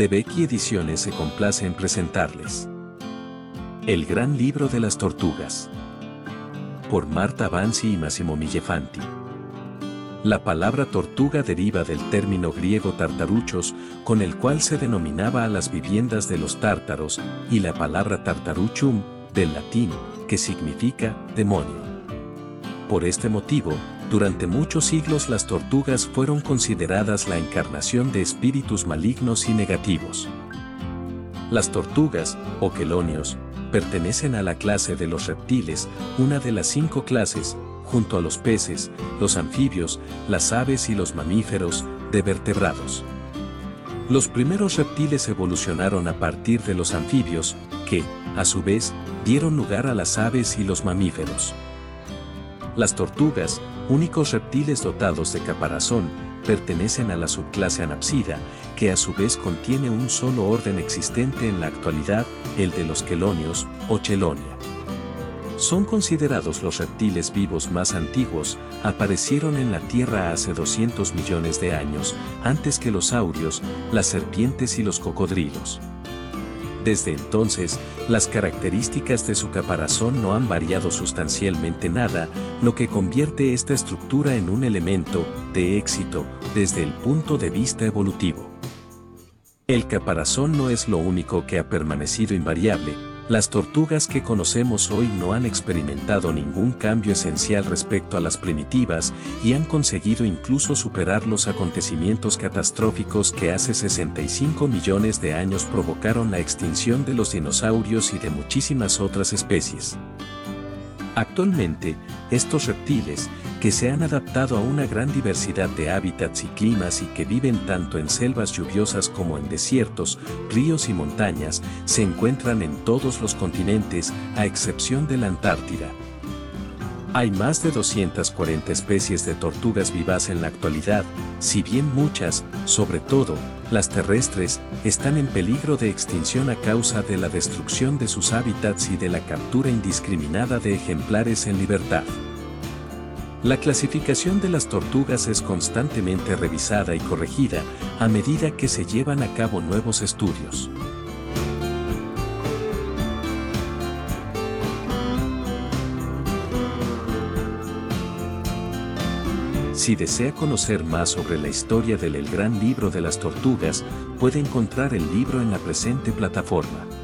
De Vecchi Ediciones se complace en presentarles El gran libro de las tortugas, por Marta Banzi y Massimo Millefanti. La palabra tortuga deriva del término griego tartaruchos, con el cual se denominaba a las viviendas de los tártaros, y la palabra tartaruchum, del latín, que significa demonio. Por este motivo, durante muchos siglos las tortugas fueron consideradas la encarnación de espíritus malignos y negativos. Las tortugas, o chelonios, pertenecen a la clase de los reptiles, una de las 5 clases, junto a los peces, los anfibios, las aves y los mamíferos, de vertebrados. Los primeros reptiles evolucionaron a partir de los anfibios, que, a su vez, dieron lugar a las aves y los mamíferos. Las tortugas, únicos reptiles dotados de caparazón, pertenecen a la subclase Anapsida, que a su vez contiene un solo orden existente en la actualidad, el de los chelonios o chelonia. Son considerados los reptiles vivos más antiguos, aparecieron en la Tierra hace 200 millones de años, antes que los saurios, las serpientes y los cocodrilos. Desde entonces, las características de su caparazón no han variado sustancialmente nada, lo que convierte esta estructura en un elemento de éxito desde el punto de vista evolutivo. El caparazón no es lo único que ha permanecido invariable. Las tortugas que conocemos hoy no han experimentado ningún cambio esencial respecto a las primitivas y han conseguido incluso superar los acontecimientos catastróficos que hace 65 millones de años provocaron la extinción de los dinosaurios y de muchísimas otras especies. Actualmente, estos reptiles, que se han adaptado a una gran diversidad de hábitats y climas y que viven tanto en selvas lluviosas como en desiertos, ríos y montañas, se encuentran en todos los continentes, a excepción de la Antártida. Hay más de 240 especies de tortugas vivas en la actualidad, si bien muchas, sobre todo, las terrestres, están en peligro de extinción a causa de la destrucción de sus hábitats y de la captura indiscriminada de ejemplares en libertad. La clasificación de las tortugas es constantemente revisada y corregida a medida que se llevan a cabo nuevos estudios. Si desea conocer más sobre la historia del El gran libro de las tortugas, puede encontrar el libro en la presente plataforma.